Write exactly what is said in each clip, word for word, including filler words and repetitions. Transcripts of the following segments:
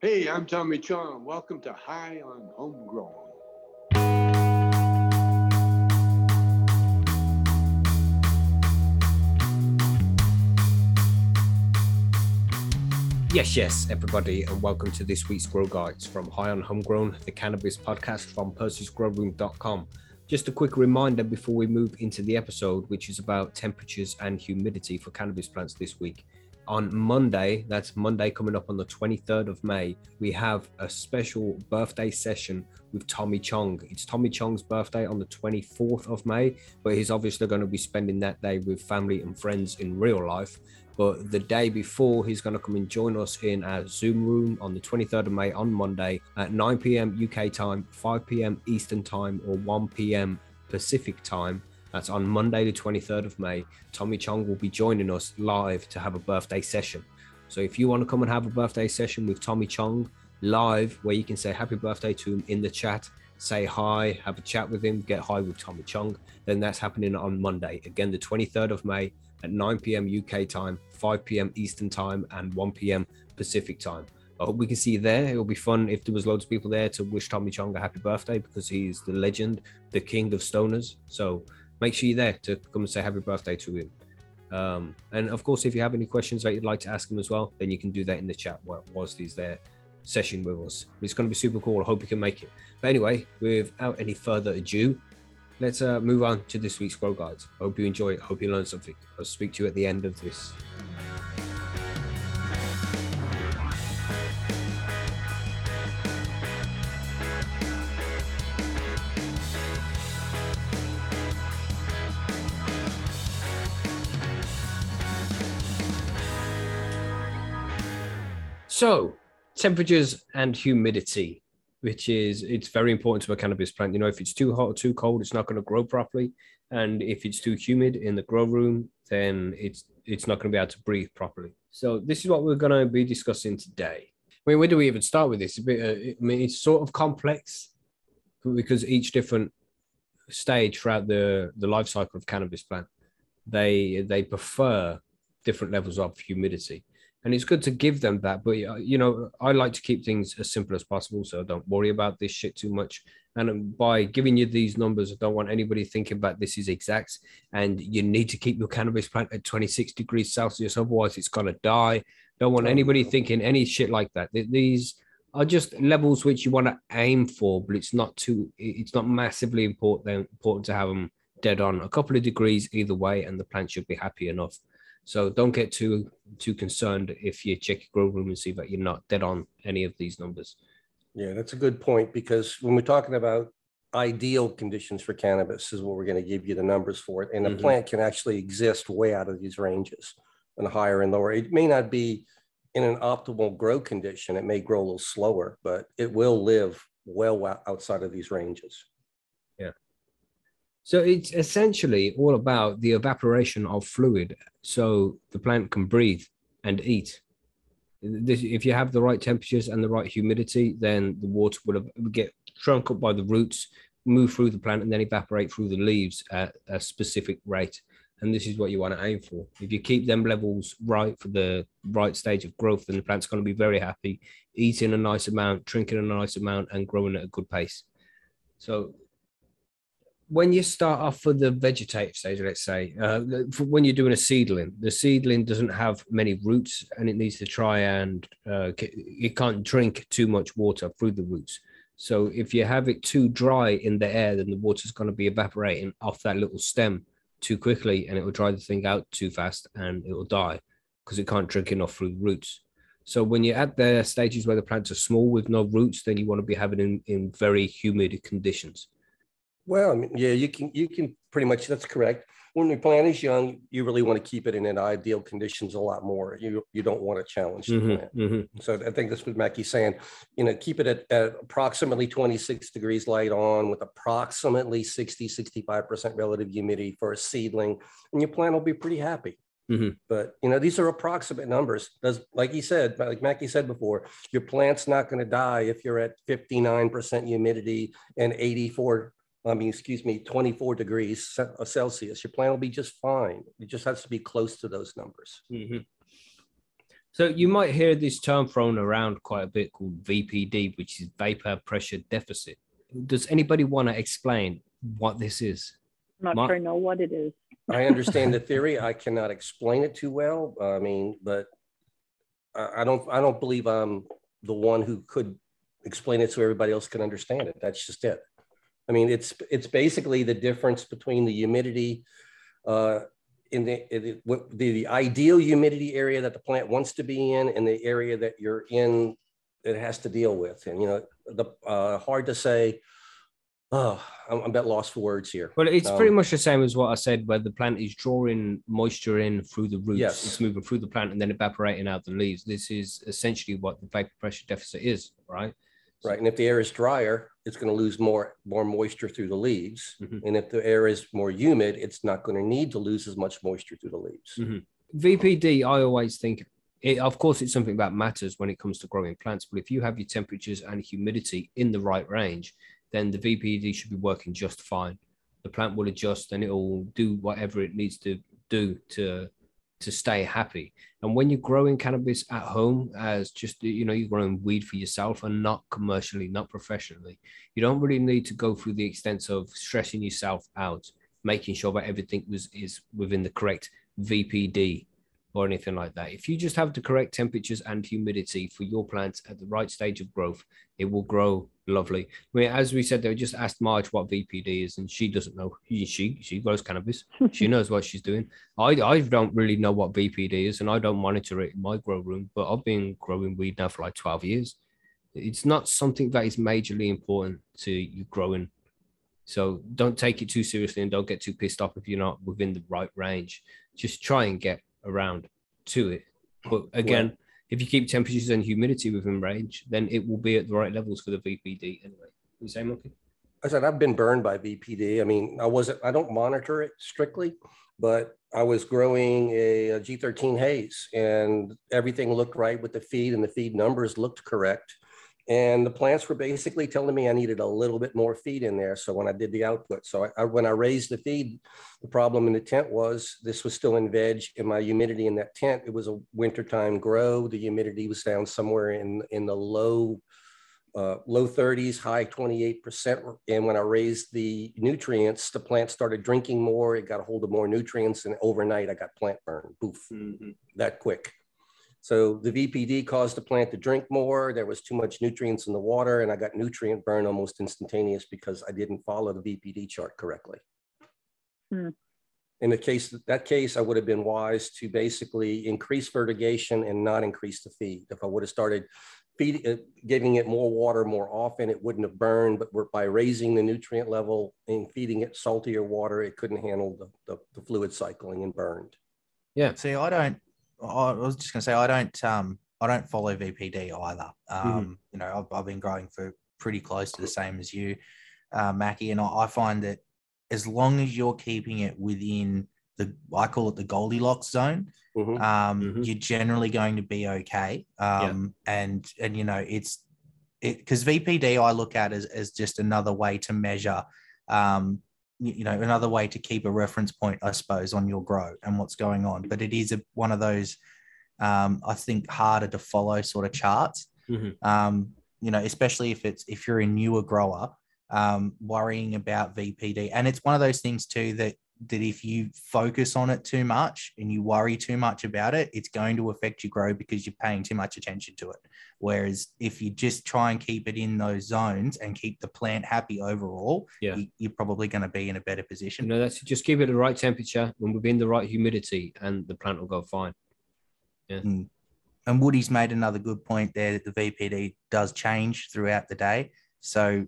Hey, I'm Tommy Chong. Welcome to High on Homegrown. Yes, yes, everybody, and welcome to this week's Grow Guides from High on Homegrown, the cannabis podcast from percy's grow room dot com. Just a quick reminder before we move into the episode, which is about temperatures and humidity for cannabis plants this week. On Monday, that's Monday coming up on the twenty-third of May, we have a special birthday session with Tommy Chong. It's Tommy Chong's birthday on the twenty-fourth of May, but he's obviously going to be spending that day with family and friends in real life. But the day before, he's going to come and join us in our Zoom room on the twenty-third of May on Monday at nine p.m. U K time, five p.m. Eastern time, or one p.m. Pacific time. That's on Monday, the twenty-third of May. Tommy Chong will be joining us live to have a birthday session. So if you want to come and have a birthday session with Tommy Chong live, where you can say happy birthday to him in the chat, say hi, have a chat with him, get high with Tommy Chong, then that's happening on Monday. Again, the twenty-third of May at nine p.m. U K time, five p.m. Eastern time, and one p.m. Pacific time. I hope we can see you there. It'll be fun if there was loads of people there to wish Tommy Chong a happy birthday, because he's the legend, the king of stoners. So make sure you're there to come and say happy birthday to him. Um, and of course, if you have any questions that you'd like to ask him as well, then you can do that in the chat whilst he's there session with us. It's going to be super cool. I hope you can make it. But anyway, without any further ado, let's uh, move on to this week's Grow Guides. I hope you enjoy it. I hope you learn something. I'll speak to you at the end of this. So, temperatures and humidity, which is, it's very important to a cannabis plant. You know, if it's too hot or too cold, it's not going to grow properly. And if it's too humid in the grow room, then it's it's not going to be able to breathe properly. So this is what we're going to be discussing today. I mean, where do we even start with this? A bit, uh, I mean, it's sort of complex because each different stage throughout the, the life cycle of cannabis plant, they they prefer different levels of humidity. And it's good to give them that, but, you know, I like to keep things as simple as possible, so don't worry about this shit too much. And by giving you these numbers, I don't want anybody thinking that this is exact, and you need to keep your cannabis plant at twenty-six degrees Celsius, otherwise it's going to die. Don't want anybody thinking any shit like that. These are just levels which you want to aim for, but it's not too, it's not massively important, important to have them dead on. A couple of degrees either way, and the plant should be happy enough. So don't get too too concerned if you check your grow room and see that you're not dead on any of these numbers. Yeah, that's a good point, because when we're talking about ideal conditions for cannabis is what we're going to give you the numbers for it. And a mm-hmm. plant can actually exist way out of these ranges and higher and lower. It may not be in an optimal grow condition. It may grow a little slower, but it will live well outside of these ranges. Yeah. So it's essentially all about the evaporation of fluid so the plant can breathe and eat. This, if you have the right temperatures and the right humidity, then the water will get shrunk up by the roots, move through the plant, and then evaporate through the leaves at a specific rate. And this is what you want to aim for. If you keep them levels right for the right stage of growth, then the plant's going to be very happy, eating a nice amount, drinking a nice amount, and growing at a good pace. So when you start off for the vegetative stage, let's say, uh, for when you're doing a seedling, the seedling doesn't have many roots and it needs to try and uh, it can't drink too much water through the roots. So if you have it too dry in the air, then the water's going to be evaporating off that little stem too quickly, and it will dry the thing out too fast and it will die because it can't drink enough through the roots. So when you're at the stages where the plants are small with no roots, then you want to be having in, in very humid conditions. Well, I mean, yeah, you can you can pretty much, that's correct. When the plant is young, you really want to keep it in an ideal conditions a lot more. You you don't want to challenge the mm-hmm, plant. Mm-hmm. So I think that's what Mackie's saying. You know, keep it at, at approximately twenty-six degrees light on with approximately sixty, sixty-five percent relative humidity for a seedling, and your plant will be pretty happy. Mm-hmm. But, you know, these are approximate numbers. Does, like he said, like Mackie said before, your plant's not going to die if you're at fifty-nine percent humidity and eighty-four I mean, excuse me, twenty-four degrees Celsius. Your plant will be just fine. It just has to be close to those numbers. Mm-hmm. So you might hear this term thrown around quite a bit called V P D, which is vapor pressure deficit. Does anybody want to explain what this is? I'm not Mark? sure I know what it is. I understand the theory. I cannot explain it too well. I mean, but I don't, I don't believe I'm the one who could explain it so everybody else can understand it. That's just it. I mean, it's, it's basically the difference between the humidity uh, in the, in the, the ideal humidity area that the plant wants to be in and the area that you're in that it has to deal with. And, you know, the uh, hard to say. Oh, I'm, I'm a bit lost for words here. Well, it's um, pretty much the same as what I said, where the plant is drawing moisture in through the roots. Yes. It's moving through the plant and then evaporating out the leaves. This is essentially what the vapor pressure deficit is, right? Right. So, and if the air is drier, it's going to lose more, more moisture through the leaves. Mm-hmm. And if the air is more humid, it's not going to need to lose as much moisture through the leaves. Mm-hmm. V P D, I always think, it, of course, it's something that matters when it comes to growing plants. But if you have your temperatures and humidity in the right range, then the V P D should be working just fine. The plant will adjust and it will do whatever it needs to do to, to stay happy. And when you're growing cannabis at home, as just, you know, you're growing weed for yourself and not commercially, not professionally, you don't really need to go through the extent of stressing yourself out, making sure that everything was, is within the correct V P D or anything like that. If you just have the correct temperatures and humidity for your plants at the right stage of growth, it will grow lovely. I mean, as we said, they just asked Marge what V P D is, and she doesn't know. She she grows cannabis. She knows what she's doing. I, I don't really know what V P D is, and I don't monitor it in my grow room, but I've been growing weed now for like twelve years. It's not something that is majorly important to you growing. So don't take it too seriously and don't get too pissed off if you're not within the right range. Just try and get around to it. But again, well, if you keep temperatures and humidity within range, then it will be at the right levels for the V P D anyway. You say, Monkey? I said, I've been burned by V P D. I mean, I wasn't, I don't monitor it strictly, but I was growing a, a G thirteen haze and everything looked right with the feed and the feed numbers looked correct. And the plants were basically telling me I needed a little bit more feed in there. So when I did the output, so I, I, when I raised the feed, the problem in the tent was this was still in veg and my humidity in that tent, it was a wintertime grow. The humidity was down somewhere in, in the low, uh, low thirties, high twenty-eight percent. And when I raised the nutrients, the plant started drinking more. It got a hold of more nutrients and overnight I got plant burn, poof, mm-hmm. that quick. So the V P D caused the plant to drink more. There was too much nutrients in the water and I got nutrient burn almost instantaneous because I didn't follow the V P D chart correctly. Hmm. In the case, that case, I would have been wise to basically increase fertigation and not increase the feed. If I would have started feed, uh, giving it more water more often, it wouldn't have burned, but we're, by raising the nutrient level and feeding it saltier water, it couldn't handle the, the, the fluid cycling and burned. Yeah, see, I don't. I was just going to say, I don't, um, I don't follow V P D either. Um, mm-hmm. You know, I've, I've been growing for pretty close to the same as you, uh, Mackie, and I, I find that as long as you're keeping it within the, I call it the Goldilocks zone, mm-hmm. Um, mm-hmm. you're generally going to be okay. Um, yeah. And, and, you know, it's it, because V P D I look at as, as just another way to measure, um, you know, another way to keep a reference point, I suppose, on your grow and what's going on. But it is a, one of those, um, I think, harder to follow sort of charts, mm-hmm. um, you know, especially if it's, if you're a newer grower, um, worrying about V P D. And it's one of those things too, that, that if you focus on it too much and you worry too much about it, it's going to affect your grow because you're paying too much attention to it. Whereas if you just try and keep it in those zones and keep the plant happy overall, yeah. you, you're probably going to be in a better position. You know, that's just give it the right temperature and within the right humidity and the plant will go fine. Yeah. And, and Woody's made another good point there that the V P D does change throughout the day. So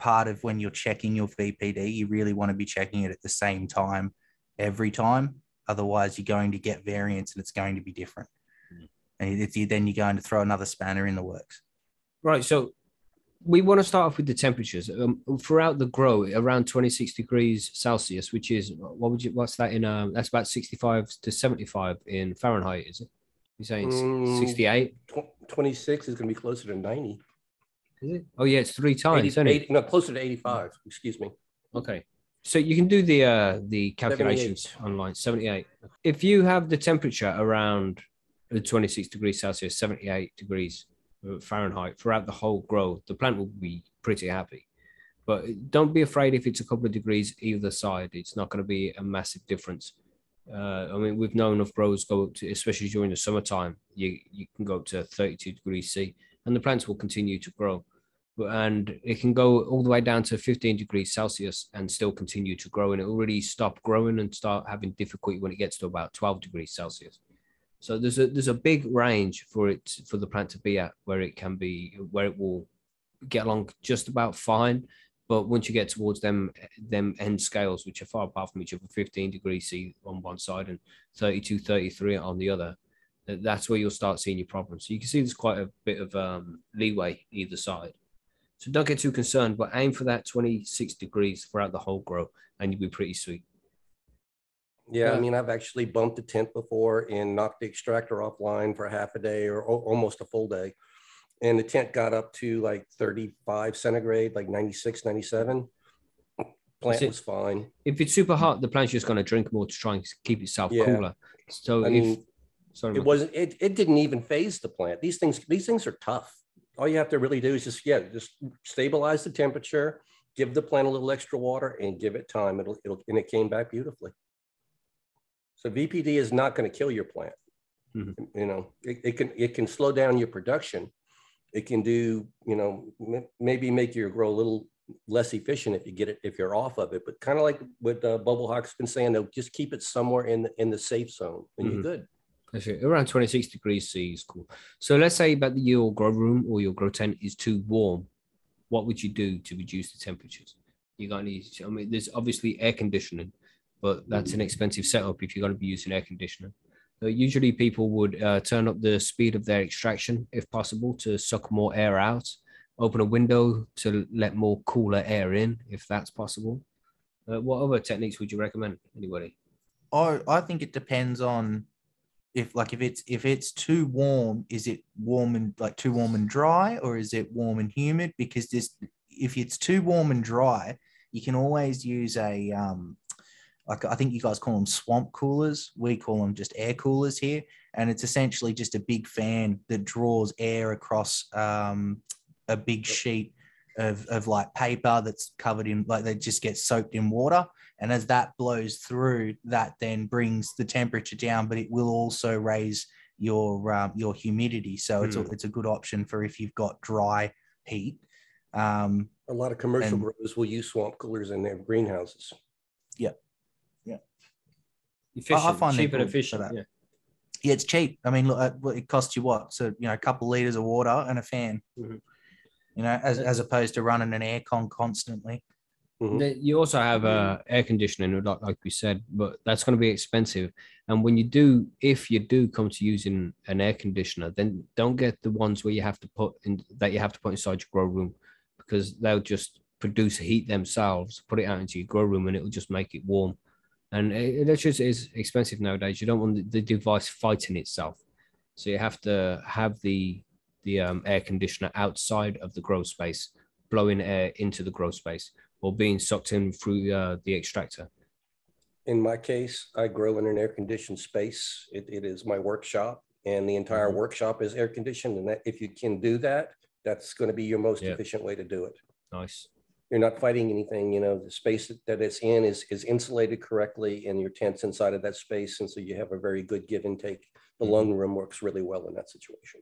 part of when you're checking your V P D, you really want to be checking it at the same time every time. Otherwise, you're going to get variance and it's going to be different. Mm. And if you, then you're going to throw another spanner in the works. Right. So we want to start off with the temperatures. Um, throughout the grow, around twenty-six degrees Celsius, which is, what would you, what's that in, um, that's about sixty-five to seventy-five in Fahrenheit, is it? You're saying mm, sixty-eight? twenty-six is going to be closer to ninety. Is it? Oh yeah, it's three times, isn't it? No, closer to eighty-five. Excuse me. Okay, so you can do the uh, the calculations seventy-eight. Online. seventy-eight. If you have the temperature around twenty-six degrees Celsius, seventy-eight degrees Fahrenheit throughout the whole grow, the plant will be pretty happy. But don't be afraid if it's a couple of degrees either side. It's not going to be a massive difference. Uh, I mean, we've known of grows go up to, especially during the summertime, you, you can go up to thirty-two degrees C and the plants will continue to grow. And it can go all the way down to fifteen degrees Celsius and still continue to grow. And it already stop growing and start having difficulty when it gets to about twelve degrees Celsius. So there's a, there's a big range for it, for the plant to be at, where it can be, where it will get along just about fine. But once you get towards them, them end scales, which are far apart from each other, fifteen degrees C on one side and thirty-two, thirty-three on the other, that's where you'll start seeing your problems. So you can see there's quite a bit of um, leeway either side. So don't get too concerned, but aim for that twenty-six degrees throughout the whole grow, and you'll be pretty sweet. Yeah, yeah, I mean, I've actually bumped a tent before and knocked the extractor offline for half a day or almost a full day. And the tent got up to like thirty-five centigrade, like ninety-six, ninety-seven. Plant was fine. If it's super hot, the plant's just going to drink more to try and keep itself yeah. cooler. So I if, mean, sorry, it wasn't, it, it didn't even phase the plant. These things, these things are tough. All you have to really do is just, yeah, just stabilize the temperature, give the plant a little extra water and give it time. It'll, it'll, and it came back beautifully. So V P D is not going to kill your plant. Mm-hmm. You know, it, it can, it can slow down your production. It can do, you know, maybe make your grow a little less efficient if you get it, if you're off of it, but kind of like what uh, Bubble Hawk's been saying, they'll just keep it somewhere in the, in the safe zone and mm-hmm. you're good. Around twenty-six degrees C is cool. So let's say that your grow room or your grow tent is too warm. What would you do to reduce the temperatures? You got any, I mean, there's obviously air conditioning, but that's an expensive setup if you're going to be using air conditioning. So usually people would uh, turn up the speed of their extraction if possible to suck more air out, open a window to let more cooler air in if that's possible. Uh, what other techniques would you recommend, anybody? I, I think it depends on, If like if it's if it's too warm, is it warm and like too warm and dry, or is it warm and humid? Because this, if it's too warm and dry, you can always use a um, like I think you guys call them swamp coolers. We call them just air coolers here, and it's essentially just a big fan that draws air across um, a big sheet of of like paper that's covered in like they just get soaked in water. And as that blows through, that then brings the temperature down, but it will also raise your um, your humidity. So it's, mm. a, it's a good option for if you've got dry heat. Um, a lot of commercial and, growers will use swamp coolers in their greenhouses. Yeah, yeah. Efficient, I find cheap and efficient. Yeah. yeah, it's cheap. I mean, look, it costs you what? So you know, a couple of liters of water and a fan. Mm-hmm. You know, as as opposed to running an aircon constantly. Mm-hmm. You also have uh, air conditioning, like, like we said, but that's going to be expensive. And when you do, if you do come to using an air conditioner, then don't get the ones where you have to put in that you have to put inside your grow room, because they'll just produce heat themselves, put it out into your grow room, and it'll just make it warm. And it, it just is expensive nowadays. You don't want the device fighting itself, so you have to have the the um, air conditioner outside of the grow space, blowing air into the grow space, or being sucked in through uh, the extractor. In my case, I grow in an air-conditioned space. It, it is my workshop, and the entire mm-hmm. workshop is air-conditioned. And that, if you can do that, that's going to be your most yeah. efficient way to do it. Nice. You're not fighting anything. You know, the space that, that it's in is, is insulated correctly, and your tent's inside of that space, and so you have a very good give and take. The mm-hmm. long room works really well in that situation.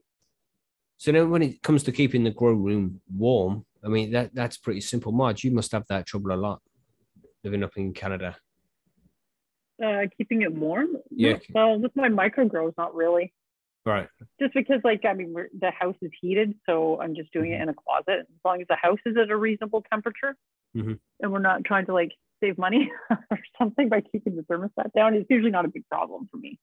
So now when it comes to keeping the grow room warm, I mean, that that's pretty simple. Marge, you must have that trouble a lot living up in Canada. Uh, keeping it warm? Yeah. Well, with my micro grows, not really. Right. Just because, like, I mean, we're, the house is heated, so I'm just doing mm-hmm. it in a closet. As long as the house is at a reasonable temperature mm-hmm. and we're not trying to, like, save money or something by keeping the thermostat down, it's usually not a big problem for me.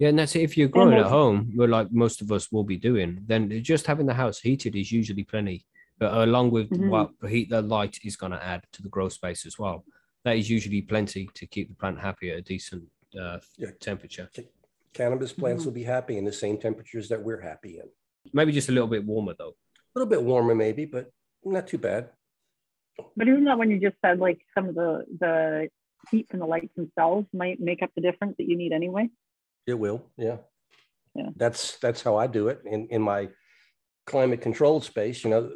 Yeah, and that's it. If you're growing at home, we're like most of us will be doing, then just having the house heated is usually plenty. But along with mm-hmm. what heat the light is going to add to the grow space as well, that is usually plenty to keep the plant happy at a decent uh, yeah. temperature. Cannabis plants mm-hmm. will be happy in the same temperatures that we're happy in. Maybe just a little bit warmer, though. A little bit warmer, maybe, but not too bad. But isn't that when you just said, like, some of the, the heat from the lights themselves might make up the difference that you need anyway? It will, yeah. Yeah. That's, that's how I do it in, in my climate controlled space. You know,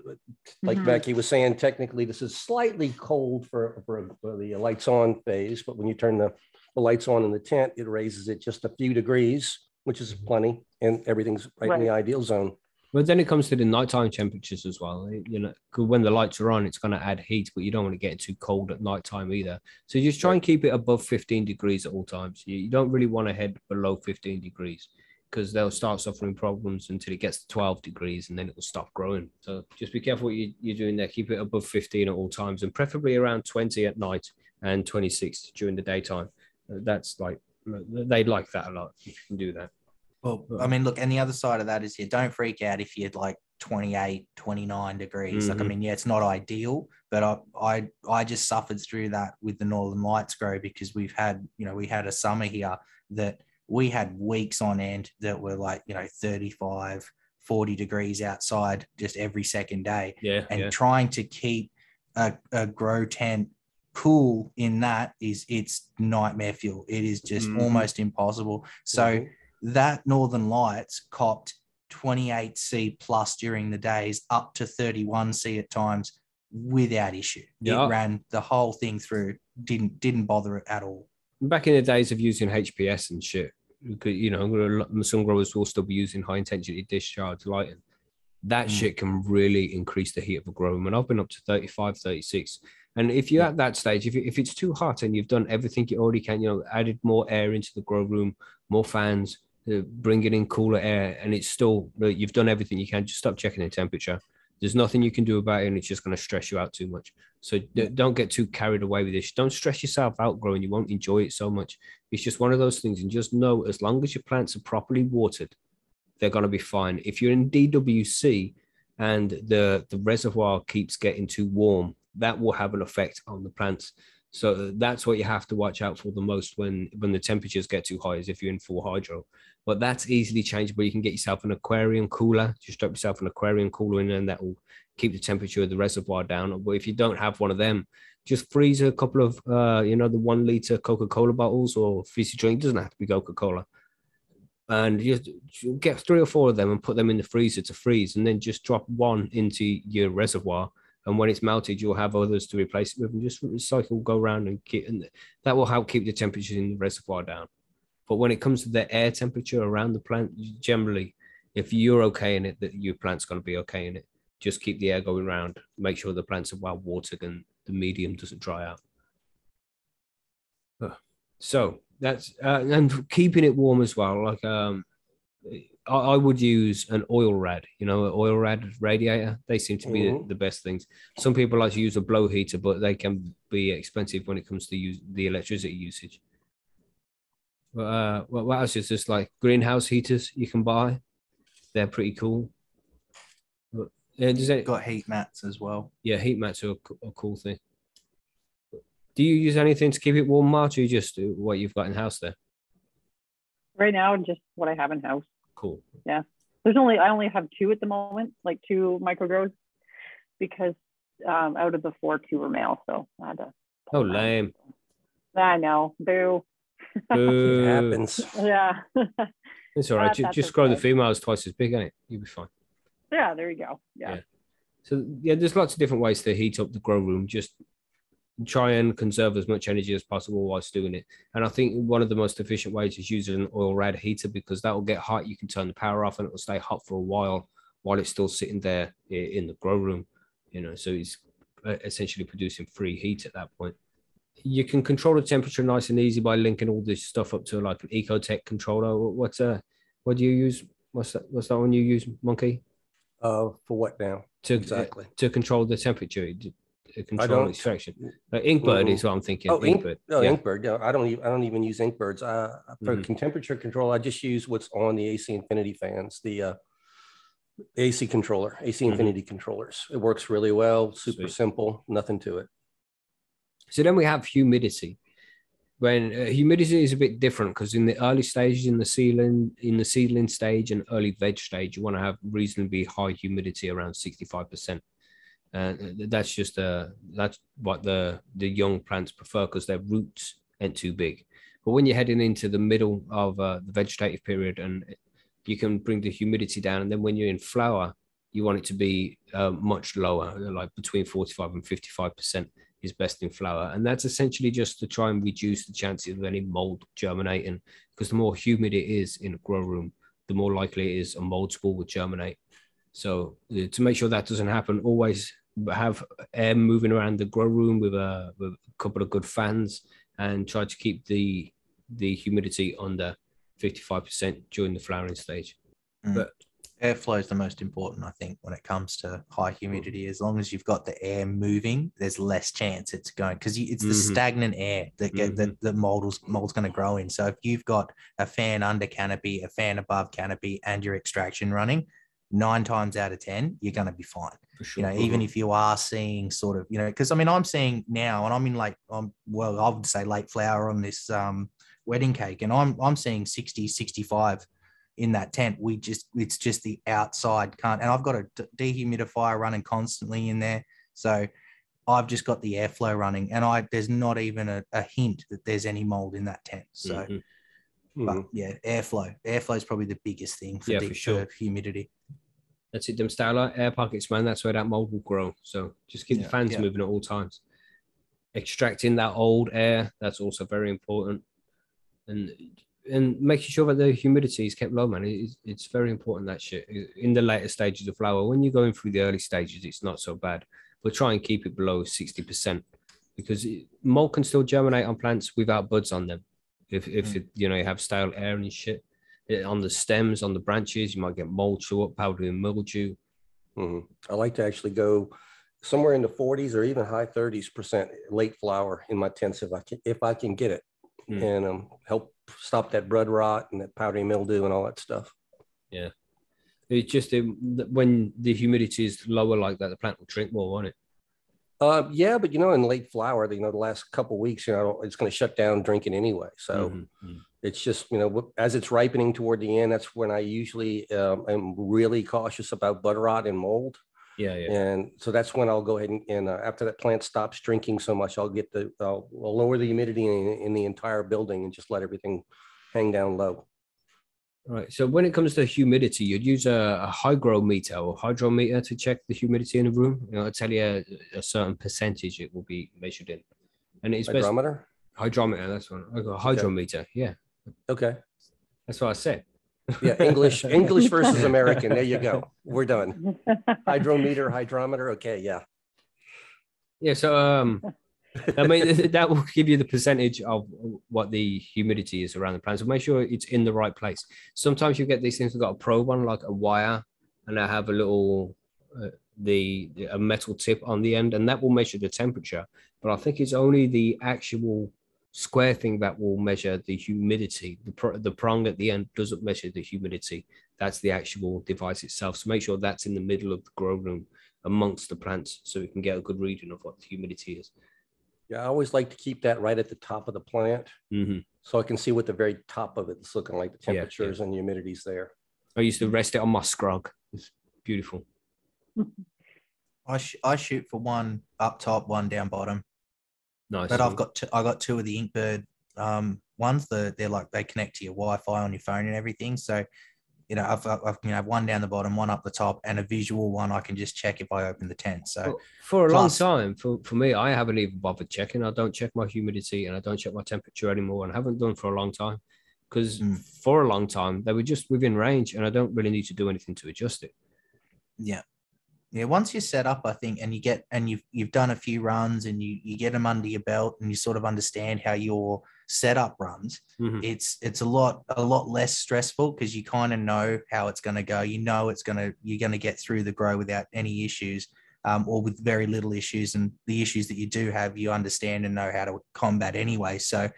like mm-hmm. Becky was saying, technically this is slightly cold for, for, for the lights on phase, but when you turn the, the lights on in the tent, it raises it just a few degrees, which is plenty, and everything's right, right in the ideal zone. But then it comes to the nighttime temperatures as well. You know, cause when the lights are on, it's going to add heat, but you don't want to get too cold at nighttime either. So just try and keep it above fifteen degrees at all times. You don't really want to head below fifteen degrees because they'll start suffering problems until it gets to twelve degrees and then it will stop growing. So just be careful what you, you're doing there. Keep it above fifteen at all times and preferably around twenty at night and twenty-six during the daytime. That's like, they like that a lot if you can do that. Well, I mean, look, and the other side of that is you don't freak out if you're like twenty-eight, twenty-nine degrees. Mm-hmm. Like, I mean, yeah, it's not ideal, but I, I, I just suffered through that with the Northern Lights grow because we've had, you know, we had a summer here that we had weeks on end that were like, you know, thirty-five, forty degrees outside just every second day. Yeah. And yeah. trying to keep a, a grow tent cool in that is it's nightmare fuel. It is just mm-hmm. almost impossible. So, mm-hmm. that Northern Lights copped twenty-eight C plus during the days, up to thirty-one C at times without issue. Yeah. It ran the whole thing through, didn't didn't bother it at all. Back in the days of using H P S and shit, you know, some growers will still be using high intensity discharge lighting. That mm. shit can really increase the heat of a grow room. And I've been up to thirty-five, thirty-six. And if you're yeah. at that stage, if, if it's too hot and you've done everything you already can, you know, added more air into the grow room, more fans, bringing in cooler air, and it's still, you've done everything you can, just stop checking the temperature. There's nothing you can do about it, and it's just going to stress you out too much. So don't get too carried away with this. Don't stress yourself out growing. You won't enjoy it so much. It's just one of those things, and just know as long as your plants are properly watered, they're going to be fine. If you're in D W C and the the reservoir keeps getting too warm, that will have an effect on the plants. So that's what you have to watch out for the most when, when the temperatures get too high, is if you're in full hydro. But that's easily changeable. You can get yourself an aquarium cooler. Just drop yourself an aquarium cooler in, and that will keep the temperature of the reservoir down. But if you don't have one of them, just freeze a couple of, uh, you know, the one litre Coca-Cola bottles or fizzy drink. It doesn't have to be Coca-Cola. And just get three or four of them and put them in the freezer to freeze, and then just drop one into your reservoir. And when it's melted, you'll have others to replace it with, and just recycle, go around and keep, and that will help keep the temperature in the reservoir down. But when it comes to the air temperature around the plant, generally, if you're okay in it, that your plant's going to be okay in it. Just keep the air going around, make sure the plants are well watered and the medium doesn't dry out. So that's, uh, and keeping it warm as well. Like, um, I would use an oil rad, you know, an oil rad radiator. They seem to be mm-hmm. the, the best things. Some people like to use a blow heater, but they can be expensive when it comes to use the electricity usage. But, uh, what else is this? Like greenhouse heaters you can buy. They're pretty cool. But, yeah, does it got heat mats as well? Yeah, heat mats are a, a cool thing. Do you use anything to keep it warm, March, or you just do what you've got in house there? Right now, just what I have in house. Cool. Yeah, there's only I only have two at the moment, like two micro grows, because um, out of the four, two were male, so I had to. Oh, lame. I know. Boo. Boo. It happens. Yeah. It's all right. That, just grow okay. The females twice as big, ain't it? You'll be fine. Yeah. There you go. Yeah. yeah. So yeah, there's lots of different ways to heat up the grow room. Just try and conserve as much energy as possible whilst doing it. And I think one of the most efficient ways is using an oil rad heater, because that will get hot. You can turn the power off and it will stay hot for a while while it's still sitting there in the grow room, you know, so it's essentially producing free heat at that point. You can control the temperature nice and easy by linking all this stuff up to like an Ecotech controller. What's uh what do you use? What's that, what's that one you use, Monkey? Uh, for what now? To, exactly. Uh, to control the temperature. Control extraction. Uh, Inkbird mm-hmm. is what I'm thinking. Oh, Inkbird. No, yeah. Inkbird. No, I don't. Even, I don't even use Inkbirds. Uh, for mm-hmm. temperature control, I just use what's on the A C Infinity fans. The uh, A C controller, A C mm-hmm. Infinity controllers. It works really well. Super Sweet. Simple. Nothing to it. So then we have humidity. When uh, humidity is a bit different, because in the early stages, in the seedling, in the seedling stage and early veg stage, you want to have reasonably high humidity, around sixty-five percent. Uh, that's just uh, that's what the, the young plants prefer, because their roots ain't too big. But when you're heading into the middle of uh, the vegetative period and you can bring the humidity down. And then when you're in flower, you want it to be uh, much lower, like between forty-five and fifty-five percent is best in flower. And that's essentially just to try and reduce the chances of any mold germinating, because the more humid it is in a grow room, the more likely it is a mold spore will germinate. So to make sure that doesn't happen, always have air moving around the grow room with a, with a couple of good fans, and try to keep the the humidity under fifty-five percent during the flowering stage. Mm. But airflow is the most important, I think, when it comes to high humidity. As long as you've got the air moving, there's less chance it's going, because it's the mm-hmm. stagnant air that get, mm-hmm. that the mold's, mold's going to grow in. So if you've got a fan under canopy, a fan above canopy, and your extraction running, nine times out of ten, you're going to be fine. For sure. You know, even if you are seeing sort of, you know, because I mean, I'm seeing now, and I'm in late, I'm, well, I would say late flower on this um, wedding cake, and I'm I'm seeing sixty, sixty-five. In that tent. We just, it's just the outside can't, and I've got a dehumidifier running constantly in there. So I've just got the airflow running, and I, there's not even a, a hint that there's any mold in that tent. So, mm-hmm. but yeah, airflow, airflow is probably the biggest thing for, yeah, deep, for sure. humidity. That's it, them starlight air pockets, man. That's where that mold will grow. So just keep yeah, the fans yeah. moving at all times. Extracting that old air, that's also very important. And and making sure that the humidity is kept low, man. It's, it's very important, that shit. In the later stages of flower, when you're going through the early stages, it's not so bad. But try and keep it below sixty percent, because it, mold can still germinate on plants without buds on them. If, if mm. it, you know, you have stale air and shit it, on the stems, on the branches, you might get mold show up, powdery mildew. Mm-hmm. I like to actually go somewhere in the forties or even high thirties percent late flower in my tents if I can, if I can get it. Mm. And um, help stop that bud rot and that powdery mildew and all that stuff. Yeah. It's just it, when the humidity is lower like that, the plant will drink more, won't it? Uh, yeah, but, you know, in late flower, you know, the last couple of weeks, you know, it's going to shut down drinking anyway. So mm-hmm. it's just, you know, as it's ripening toward the end, that's when I usually um, am really cautious about bud rot and mold. Yeah, yeah. And so that's when I'll go ahead and, and uh, after that plant stops drinking so much, I'll get the, I'll, I'll lower the humidity in, in the entire building and just let everything hang down low. All right. So when it comes to humidity, you'd use a, a hygrometer or hydrometer to check the humidity in a room. You know, I'll tell you a, a certain percentage it will be measured in. And it's hydrometer? Best, hydrometer, that's one. I got a hydrometer, okay. yeah. Okay. That's what I said. Yeah, English, English versus American. There you go. We're done. Hydrometer, hydrometer. Okay, yeah. Yeah, so um, I mean, that will give you the percentage of what the humidity is around the plant. So make sure it's in the right place. Sometimes you get these things that got a probe on, like a wire, and they have a little uh, the a metal tip on the end, and that will measure the temperature. But I think it's only the actual square thing that will measure the humidity. The, pr the prong at the end doesn't measure the humidity. That's the actual device itself. So make sure that's in the middle of the grow room amongst the plants so we can get a good reading of what the humidity is. Yeah, I always like to keep that right at the top of the plant mm-hmm. so I can see what the very top of it is looking like, the temperatures yeah, yeah. and humidity's there. I used to rest it on my scrog. It's beautiful. I, sh I shoot for one up top, one down bottom. Nice. But I've got two, I got two of the Inkbird um, ones. The, they're like they connect to your Wi-Fi on your phone and everything. So, you know, I've, I've you know one down the bottom, one up the top, and a visual one I can just check if I open the tent. So for, for a plus, long time, for for me, I haven't even bothered checking. I don't check my humidity and I don't check my temperature anymore, and I haven't done for a long time because mm. for a long time they were just within range, and I don't really need to do anything to adjust it. Yeah. Yeah, once you're set up, I think, and you get and you've you've done a few runs and you you get them under your belt and you sort of understand how your setup runs. Mm-hmm. It's it's a lot a lot less stressful because you kind of know how it's going to go. You know it's gonna you're gonna get through the grow without any issues, um, or with very little issues. And the issues that you do have, you understand and know how to combat anyway. So,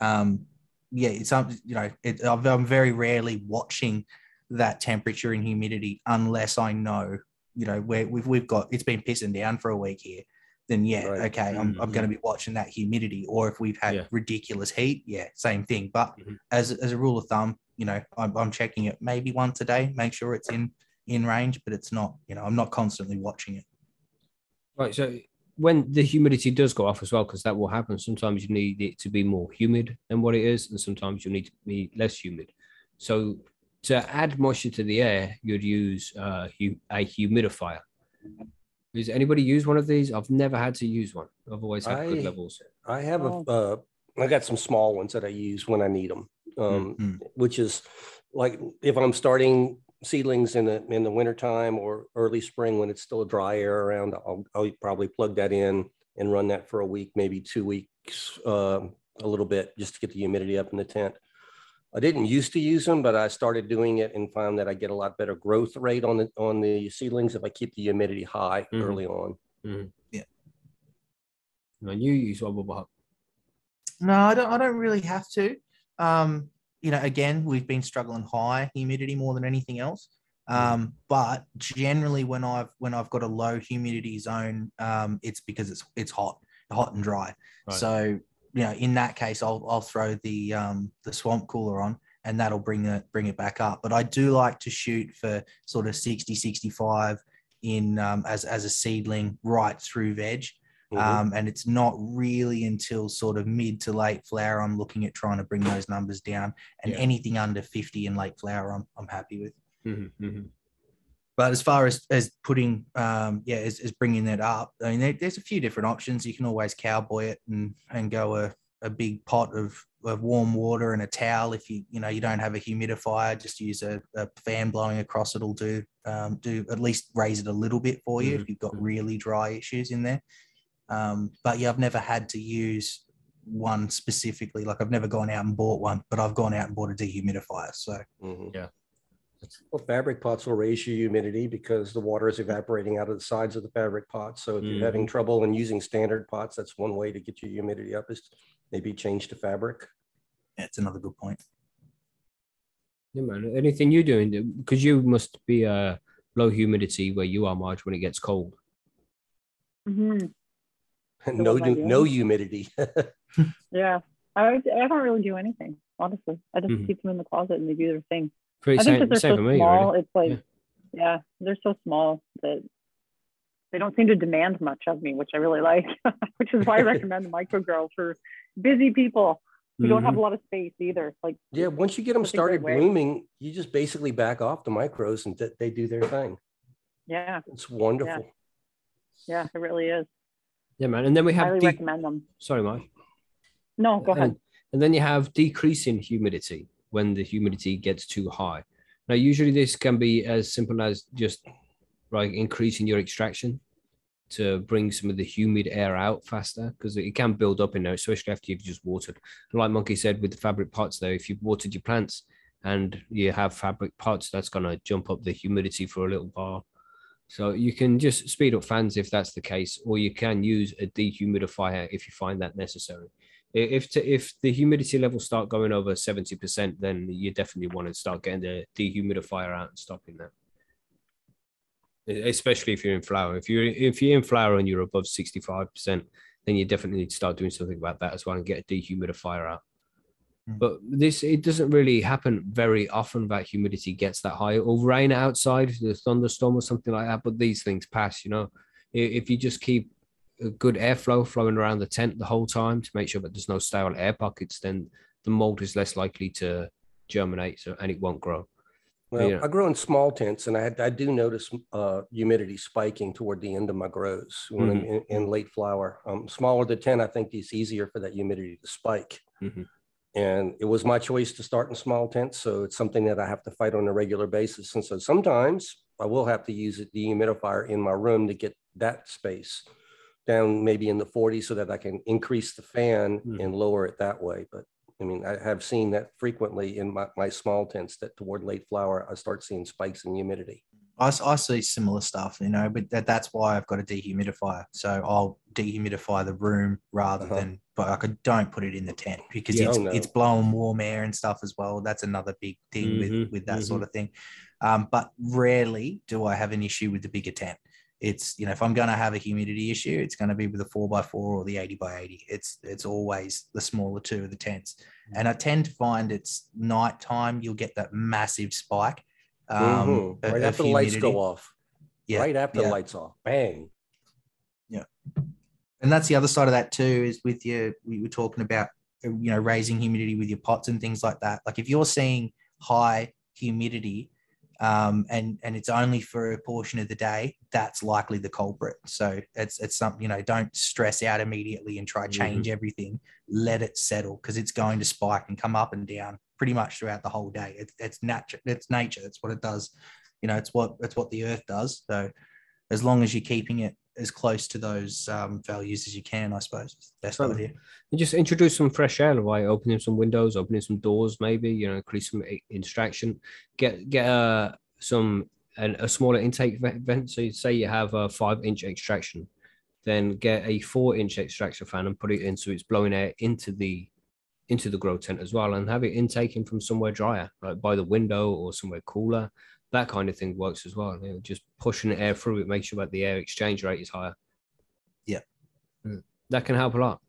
um, yeah, it's you know it, I'm very rarely watching that temperature and humidity unless I know. You know, where we've we've got it's been pissing down for a week here, then yeah, right. okay, I'm mm-hmm. I'm going to be watching that humidity. Or if we've had yeah. ridiculous heat, yeah, same thing. But mm-hmm. as as a rule of thumb, you know, I'm, I'm checking it maybe once a day, make sure it's in in range, but it's not. You know, I'm not constantly watching it. Right. So when the humidity does go off as well, because that will happen. Sometimes you need it to be more humid than what it is, and sometimes you need to be less humid. So to add moisture to the air, you'd use uh, a humidifier. Does anybody use one of these? I've never had to use one. I've always had I, good levels. I have a, uh, I got some small ones that I use when I need them, um, mm-hmm. which is like if I'm starting seedlings in the in the wintertime or early spring when it's still dry air around, I'll, I'll probably plug that in and run that for a week, maybe two weeks, uh, a little bit, just to get the humidity up in the tent. I didn't used to use them, but I started doing it and found that I get a lot better growth rate on the on the seedlings if I keep the humidity high mm-hmm. early on. Mm-hmm. Yeah. And you use one, Bob? No, I don't. I don't really have to. Um, you know, again, we've been struggling high humidity more than anything else. Um, but generally, when I've when I've got a low humidity zone, um, it's because it's it's hot, hot and dry. Right. So. You know, in that case, I'll I'll throw the um, the swamp cooler on, and that'll bring it bring it back up. But I do like to shoot for sort of sixty, sixty-five in um, as as a seedling right through veg, mm-hmm. um, and it's not really until sort of mid to late flower I'm looking at trying to bring those numbers down, and yeah. anything under fifty in late flower I'm I'm happy with. Mm-hmm, mm-hmm. But as far as, as putting, um, yeah, as, as bringing that up, I mean, there, there's a few different options. You can always cowboy it and, and go a, a big pot of, of warm water and a towel. If you, you know, you don't have a humidifier, just use a, a fan blowing across. It'll do, um, do at least raise it a little bit for you mm-hmm. if you've got really dry issues in there. Um, but yeah, I've never had to use one specifically. Like I've never gone out and bought one, but I've gone out and bought a dehumidifier. So mm-hmm. yeah. Well, fabric pots will raise your humidity because the water is evaporating out of the sides of the fabric pots. So if mm. you're having trouble and using standard pots, that's one way to get your humidity up is maybe change to fabric. That's another good point. Yeah, man. Anything you're doing, because you must be a uh, low humidity where you are, Marge, when it gets cold. Mm-hmm. no, no humidity. yeah. I, I don't really do anything, honestly. I just mm-hmm. keep them in the closet and they do their thing. Pretty I think same, that they're so me, small, really. It's like, yeah. yeah, they're so small that they don't seem to demand much of me, which I really like, which is why I recommend the microgrow for busy people who mm-hmm. don't have a lot of space either. Like, yeah, once you get them started blooming, you just basically back off the micros and th- they do their thing. Yeah. It's wonderful. Yeah, yeah it really is. Yeah, man. And then we have... I highly de- recommend them. Sorry, Mike. No, go and, ahead. And then you have decreasing humidity. When the humidity gets too high. Now, usually this can be as simple as just like increasing your extraction to bring some of the humid air out faster because it can build up in there, especially after you've just watered. Like Monkey said, with the fabric pots though, if you've watered your plants and you have fabric pots, that's going to jump up the humidity for a little while. So you can just speed up fans if that's the case, or you can use a dehumidifier if you find that necessary. If to, if the humidity levels start going over seventy percent, then you definitely want to start getting the dehumidifier out and stopping that. Especially if you're in flower. If you're, if you're in flower and you're above sixty-five percent, then you definitely need to start doing something about that as well and get a dehumidifier out. Mm. But this, it doesn't really happen very often that humidity gets that high. It'll rain outside, the thunderstorm or something like that, but these things pass, you know. If you just keep a good airflow flowing around the tent the whole time to make sure that there's no stale air pockets, then the mold is less likely to germinate, so and it won't grow. Well, you know. I grow in small tents, and I I do notice uh, humidity spiking toward the end of my grows when mm-hmm. I'm in, in late flower. Um, smaller the tent, I think it's easier for that humidity to spike. Mm-hmm. And it was my choice to start in small tents, so it's something that I have to fight on a regular basis. And so sometimes I will have to use a dehumidifier in my room to get that space down maybe in the forties so that I can increase the fan mm. and lower it that way. But I mean, I have seen that frequently in my, my small tents that toward late flower, I start seeing spikes in humidity. I, I see similar stuff, you know, but that, that's why I've got a dehumidifier. So I'll dehumidify the room rather uh-huh. than, but I could, don't put it in the tent because yeah, it's, it's blowing warm air and stuff as well. That's another big thing mm-hmm, with, with that mm-hmm. sort of thing. Um, but rarely do I have an issue with the bigger tent. It's, you know, if I'm going to have a humidity issue, it's going to be with the four by four or the eighty by eighty. It's, it's always the smaller two of the tents. And I tend to find it's nighttime. You'll get that massive spike. Um, mm-hmm. Right after the lights go off. Yeah. Right after yeah. the lights off. Bang. Yeah. And that's the other side of that too, is with your, we were talking about, you know, raising humidity with your pots and things like that. Like if you're seeing high humidity, um, and and it's only for a portion of the day, that's likely the culprit. So it's it's something, you know, don't stress out immediately and try to change mm-hmm. everything. Let it settle, because it's going to spike and come up and down pretty much throughout the whole day. It, it's natural. It's nature. That's what it does. You know, it's what it's what the earth does. So as long as you're keeping it as close to those um, values as you can, I suppose. That's what idea. And just introduce some fresh air by opening some windows, opening some doors, maybe, you know, increase some extraction, get, get uh, some, an, a smaller intake vent. So you say you have a five inch extraction, then get a four inch extraction fan and put it in. So it's blowing air into the, into the grow tent as well, and have it intaking from somewhere drier, like by the window or somewhere cooler. That kind of thing works as well. You know, just pushing the air through it, make sure that the air exchange rate is higher. Yeah. That can help a lot.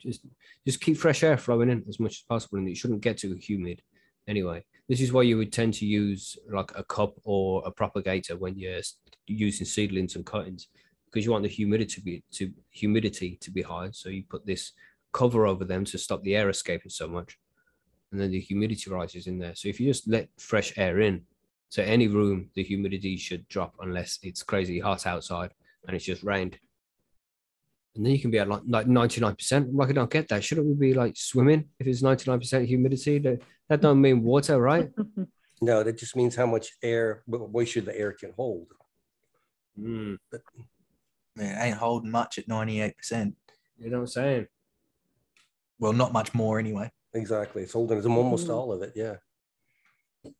Just just keep fresh air flowing in as much as possible, and it shouldn't get too humid anyway. This is why you would tend to use like a cup or a propagator when you're using seedlings and cuttings, because you want the humidity to be, to, humidity to be high. So you put this cover over them to stop the air escaping so much, and then the humidity rises in there. So if you just let fresh air in, so any room, the humidity should drop, unless it's crazy hot outside and it's just rained. And then you can be at like ninety-nine percent. Like, I don't get that. Shouldn't we be like swimming if it's ninety-nine percent humidity? That, that don't mean water, right? No, that just means how much air, what moisture the air can hold. Mm. But, man, it ain't holding much at ninety-eight percent. You know what I'm saying? Well, not much more anyway. Exactly. It's holding almost mm. all of it, yeah.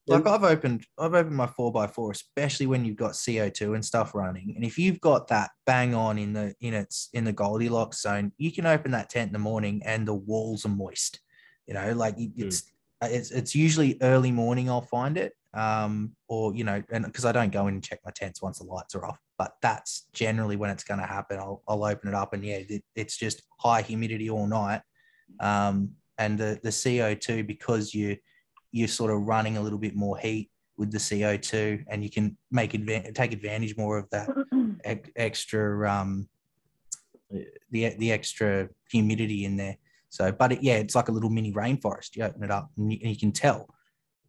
Like I've opened, I've opened my four by four, especially when you've got C O two and stuff running. And if you've got that bang on in the in its in the Goldilocks zone, you can open that tent in the morning and the walls are moist. You know, like it's mm. it's it's usually early morning I'll find it, um, or you know, and because I don't go in and check my tents once the lights are off, but that's generally when it's going to happen. I'll I'll open it up and yeah, it, it's just high humidity all night, um, and the the C O two, because you. You're sort of running a little bit more heat with the C O two, and you can make advan- take advantage more of that e- extra um, the the extra humidity in there. So, but it, yeah, it's like a little mini rainforest. You open it up, and you, and you can tell.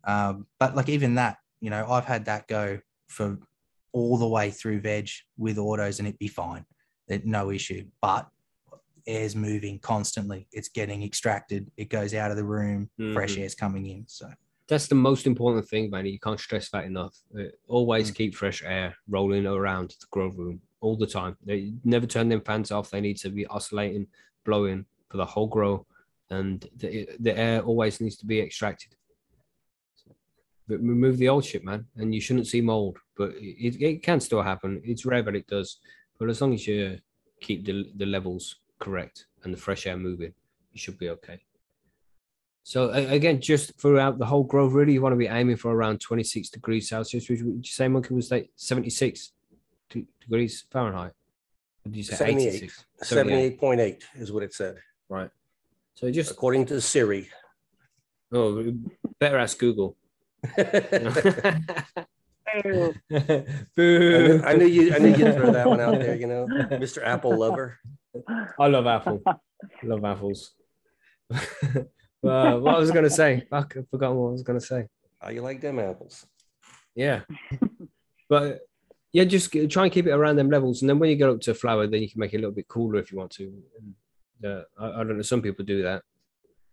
Um, but like even that, you know, I've had that go for all the way through veg with autos, and it'd be fine. There's no issue. But air's moving constantly, it's getting extracted, it goes out of the room, mm-hmm. fresh air's coming in. So that's the most important thing, man. You can't stress that enough. Always mm-hmm. keep fresh air rolling around the grow room all the time. They never turn them fans off. They need to be oscillating, blowing for the whole grow, and the, the air always needs to be extracted. But remove the old shit, man, and you shouldn't see mold, but it, it can still happen. It's rare, but it does. But as long as you keep the, the levels correct and the fresh air moving, you should be okay. So again, just throughout the whole grove, really, you want to be aiming for around twenty-six degrees Celsius. Would you say, Monkey, was that seventy-six degrees Fahrenheit? Did you say seventy-eight? seventy-eight point eight is what it said. Right. So just according to Siri. Oh, better ask Google. Boo. I, knew, I knew you. I knew you'd throw that one out there. You know, Mister Apple lover. I love Apple. I love apples. uh, what I was going to say, I forgot what I was going to say. Oh, you like them apples? Yeah, but yeah, just try and keep it around them levels, and then when you get up to flower, then you can make it a little bit cooler if you want to. Uh, I, I don't know. Some people do that,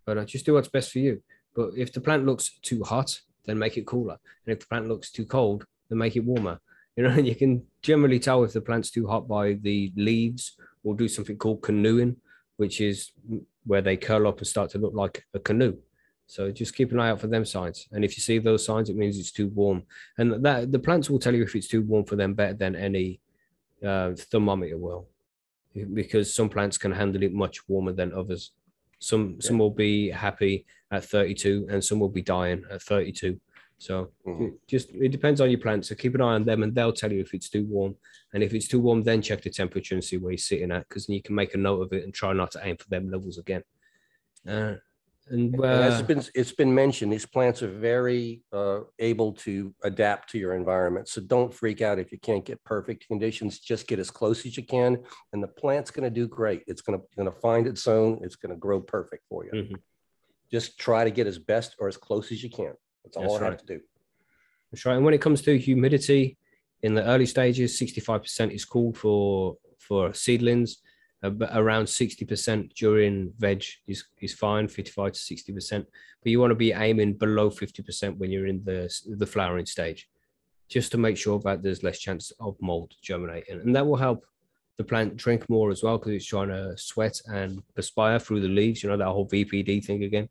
but uh, just do what's best for you. But if the plant looks too hot, then make it cooler. And if the plant looks too cold, then make it warmer. You know, and you can generally tell if the plant's too hot by the leaves. We'll do something called canoeing, which is where they curl up and start to look like a canoe. So just keep an eye out for them signs. And if you see those signs, it means it's too warm. And that the plants will tell you if it's too warm for them better than any uh, thermometer will, because some plants can handle it much warmer than others. Some yeah. some will be happy at thirty-two, and some will be dying at thirty-two. So mm-hmm. just it depends on your plant. So keep an eye on them, and they'll tell you if it's too warm. And if it's too warm, then check the temperature and see where you're sitting at, because then you can make a note of it and try not to aim for them levels again. Uh, and uh, as it's been it's been mentioned, these plants are very uh, able to adapt to your environment. So don't freak out if you can't get perfect conditions. Just get as close as you can, and the plant's going to do great. It's going to going to find its own. It's going to grow perfect for you. Mm-hmm. Just try to get as best or as close as you can. That's all I have to do. That's right. And when it comes to humidity, in the early stages, sixty-five percent is called for for seedlings, uh, but around sixty percent during veg is, is fine, fifty-five to sixty percent. But you want to be aiming below fifty percent when you're in the, the flowering stage, just to make sure that there's less chance of mold germinating. And that will help the plant drink more as well, because it's trying to sweat and perspire through the leaves, you know, that whole V P D thing again.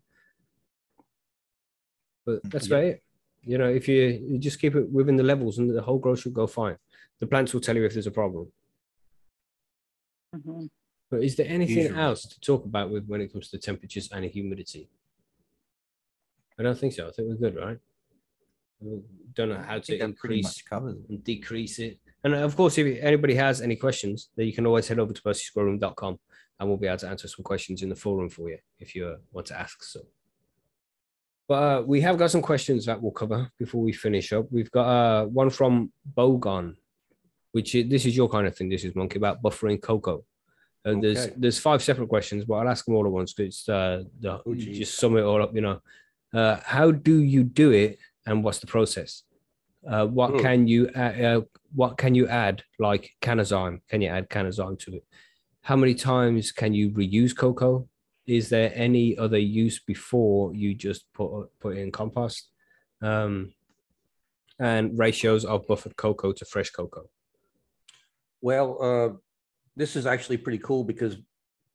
But that's about it. You know, if you, you just keep it within the levels and the whole growth should go fine. The plants will tell you if there's a problem. Mm-hmm. But is there anything Usually. else to talk about with when it comes to temperatures and humidity? I don't think so. I think we're good, right? We don't know how to increase and decrease it. And of course, if anybody has any questions, then you can always head over to persys grow room dot com and we'll be able to answer some questions in the forum for you if you want to ask some. But uh, we have got some questions that we'll cover before we finish up. We've got uh, one from Bogon, which is, this is your kind of thing. This is Monkey, about buffering cocoa. And okay. there's there's five separate questions, but I'll ask them all at once because uh, the, oh, just sum it all up. You know, uh, how do you do it, and what's the process? Uh, what oh. can you add, uh, what can you add? Like canazyme, can you add canazyme to it? How many times can you reuse cocoa? Is there any other use before you just put put in compost? Um, and ratios of buffered cocoa to fresh cocoa. Well, uh, this is actually pretty cool because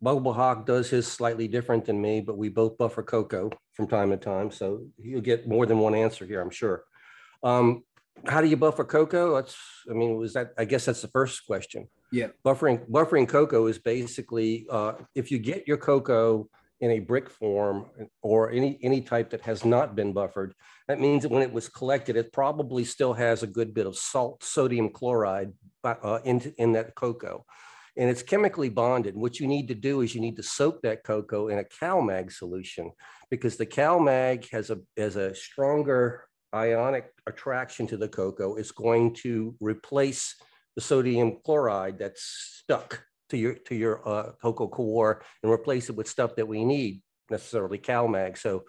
Boba Hawk does his slightly different than me, but we both buffer cocoa from time to time. So you'll get more than one answer here, I'm sure. Um, how do you buffer cocoa? That's, I mean, was that, I guess that's the first question. Yeah. Buffering, buffering cocoa is basically, uh, if you get your cocoa in a brick form or any, any type that has not been buffered, that means that when it was collected, it probably still has a good bit of salt, sodium chloride uh, in, in that cocoa. And it's chemically bonded. What you need to do is you need to soak that cocoa in a CalMag solution because the CalMag has a, has a stronger ionic attraction to the cocoa. It's going to replace the sodium chloride that's stuck to your, to your uh, cocoa core and replace it with stuff that we need, necessarily CalMag. So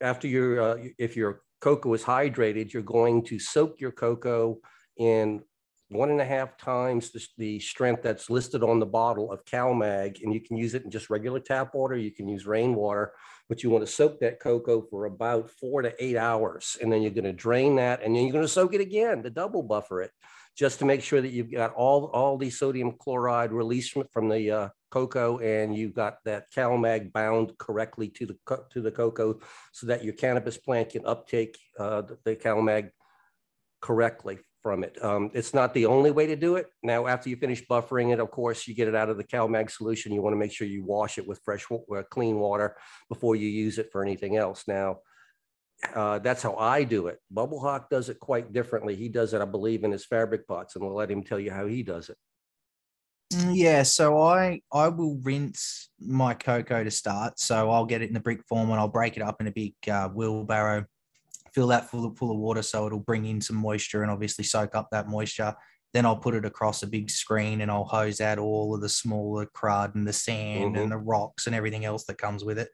after your, uh, if your cocoa is hydrated, you're going to soak your cocoa in one and a half times the, the strength that's listed on the bottle of CalMag, and you can use it in just regular tap water, you can use rainwater, but you want to soak that cocoa for about four to eight hours, and then you're going to drain that, and then you're going to soak it again to double buffer it, just to make sure that you've got all, all the sodium chloride released from, from the uh, cocoa, and you've got that CalMag bound correctly to the, to the cocoa so that your cannabis plant can uptake uh, the, the CalMag correctly from it. Um, it's not the only way to do it. Now, after you finish buffering it, of course, you get it out of the CalMag solution. You want to make sure you wash it with fresh, uh, clean water before you use it for anything else. Now, uh, that's how I do it. Bubble Hawk does it quite differently. He does it, I believe, in his fabric pots, and we'll let him tell you how he does it. Yeah, so I, I will rinse my cocoa to start. So I'll get it in the brick form and I'll break it up in a big uh, wheelbarrow, fill that full of, full of water so it'll bring in some moisture and obviously soak up that moisture. Then I'll put it across a big screen and I'll hose out all of the smaller crud and the sand mm-hmm. and the rocks and everything else that comes with it.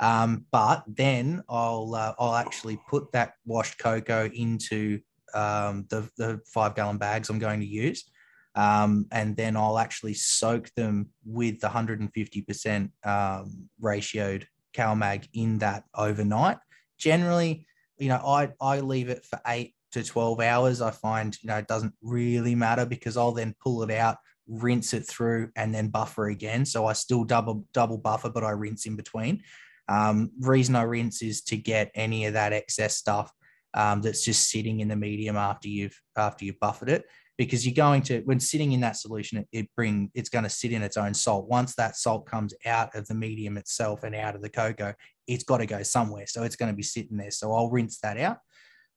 Um, but then I'll uh, I'll actually put that washed cocoa into um, the, the five-gallon bags I'm going to use. Um, and then I'll actually soak them with the one hundred fifty percent um, ratioed CalMag in that overnight. Generally, you know, I, I leave it for eight to twelve hours. I find, you know, it doesn't really matter because I'll then pull it out, rinse it through and then buffer again. So I still double, double buffer, but I rinse in between. Um, reason I rinse is to get any of that excess stuff um, that's just sitting in the medium after you've, after you've buffered it, because you're going to, when sitting in that solution, it, it bring, it's going to sit in its own salt. Once that salt comes out of the medium itself and out of the cocoa, it's got to go somewhere. So it's going to be sitting there. So I'll rinse that out.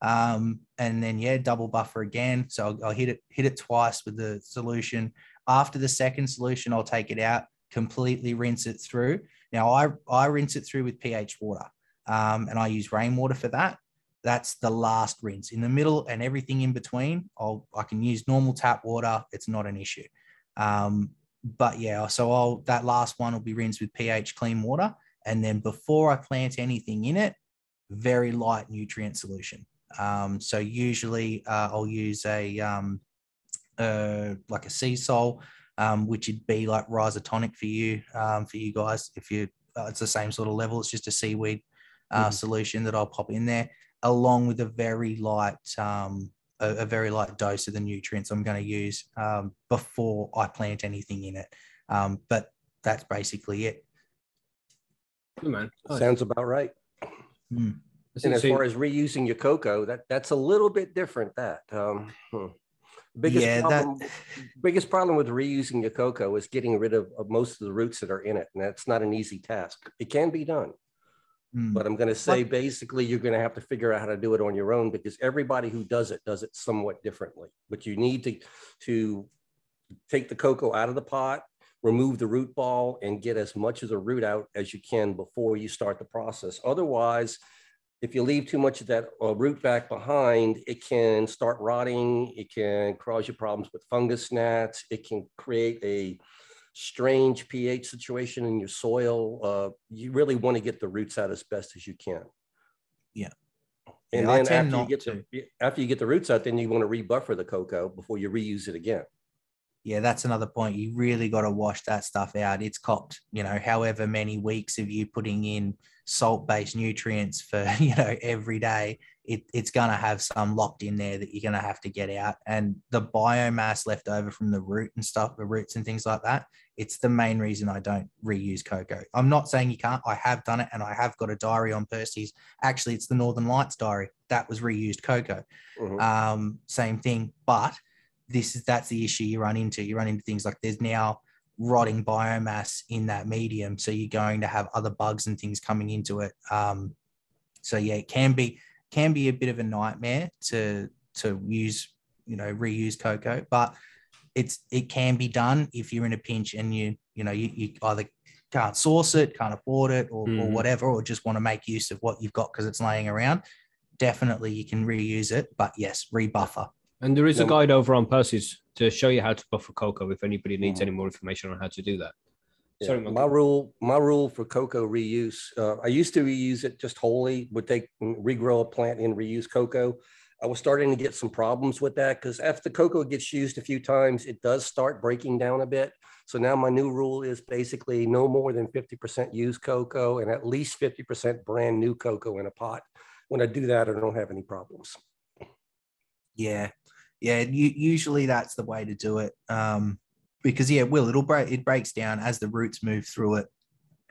Um, and then, yeah, double buffer again. So I'll, I'll hit it, hit it twice with the solution. After the second solution, I'll take it out, completely rinse it through. Now I, I rinse it through with pH water. Um, and I use rainwater for that. That's the last rinse. In the middle and everything in between, I'll, I can use normal tap water. It's not an issue. Um, but yeah, so I'll, that last one will be rinsed with pH clean water. And then before I plant anything in it, very light nutrient solution. Um, so usually uh, I'll use a um, uh, like a sea salt, um, which would be like rhizotonic for you, um, for you guys. If you, uh, it's the same sort of level. It's just a seaweed uh, mm-hmm. solution that I'll pop in there, along with a very light, um, a, a very light dose of the nutrients I'm going to use um, before I plant anything in it. Um, but that's basically it. Good man. Nice. Sounds about right. Mm. And as far as reusing your cocoa, that that's a little bit different. That um, hmm. biggest yeah, problem, that... biggest problem with reusing your cocoa is getting rid of, of most of the roots that are in it, and that's not an easy task. It can be done, mm. but I'm going to say but... basically you're going to have to figure out how to do it on your own, because everybody who does it does it somewhat differently. But you need to to take the cocoa out of the pot, remove the root ball, and get as much of the root out as you can before you start the process. Otherwise, if you leave too much of that uh, root back behind, it can start rotting. It can cause you problems with fungus gnats. It can create a strange pH situation in your soil. Uh, you really want to get the roots out as best as you can. Yeah. And yeah, then after you, get to. The, after you get the roots out, then you want to rebuffer the cocoa before you reuse it again. Yeah, that's another point. You really got to wash that stuff out. It's copped, you know, however many weeks of you putting in salt-based nutrients for, you know, every day, it, it's going to have some locked in there that you're going to have to get out. And the biomass left over from the root and stuff, the roots and things like that, it's the main reason I don't reuse cocoa. I'm not saying you can't. I have done it, and I have got a diary on Percy's. Actually, it's the Northern Lights diary. That was reused cocoa. Mm-hmm. Um, same thing, but this is, that's the issue you run into. You run into things like there's now rotting biomass in that medium, so you're going to have other bugs and things coming into it. Um, so yeah, it can be can be a bit of a nightmare to to use, you know, reuse cocoa, but it's it can be done if you're in a pinch and you you know you, you either can't source it, can't afford it, or, mm. or whatever, or just want to make use of what you've got because it's laying around. Definitely, you can reuse it, but yes, rebuffer. And there is a guide over on Percy's to show you how to buffer cocoa if anybody needs mm. any more information on how to do that. Yeah. Sorry, my rule, my rule for cocoa reuse, uh, I used to reuse it just wholly, would take, regrow a plant and reuse cocoa. I was starting to get some problems with that because after cocoa gets used a few times, it does start breaking down a bit. So now my new rule is basically no more than fifty percent used cocoa and at least fifty percent brand new cocoa in a pot. When I do that, I don't have any problems. Yeah. Yeah, usually that's the way to do it, um, because yeah, it will it'll break it breaks down as the roots move through it,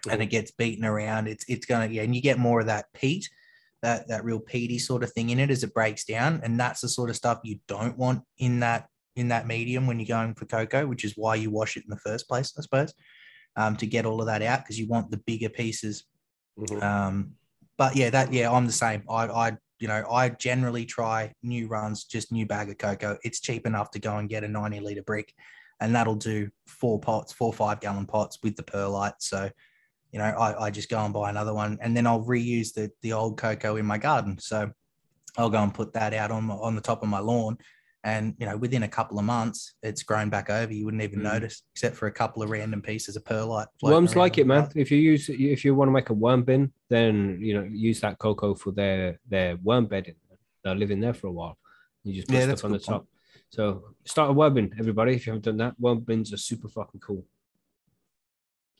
and it gets beaten around. It's it's gonna yeah, and you get more of that peat, that that real peaty sort of thing in it as it breaks down, and that's the sort of stuff you don't want in that in that medium when you're going for cocoa, which is why you wash it in the first place, I suppose, um, to get all of that out because you want the bigger pieces. Mm-hmm. Um, but yeah, that yeah, I'm the same. I I. You know, I generally try new runs, just new bag of cocoa. It's cheap enough to go and get a ninety litre brick, and that'll do four pots, four five-gallon pots with the perlite. So, you know, I, I just go and buy another one, and then I'll reuse the the old cocoa in my garden. So I'll go and put that out on my, on the top of my lawn, and, you know, within a couple of months, it's grown back over. You wouldn't even mm. notice, except for a couple of random pieces of perlite. Worms like it, man. If you use, if you want to make a worm bin, then, you know, use that cocoa for their their worm bedding. They'll live in there for a while. You just put yeah, stuff on the point. Top. So start a worm bin, everybody. If you haven't done that, worm bins are super fucking cool,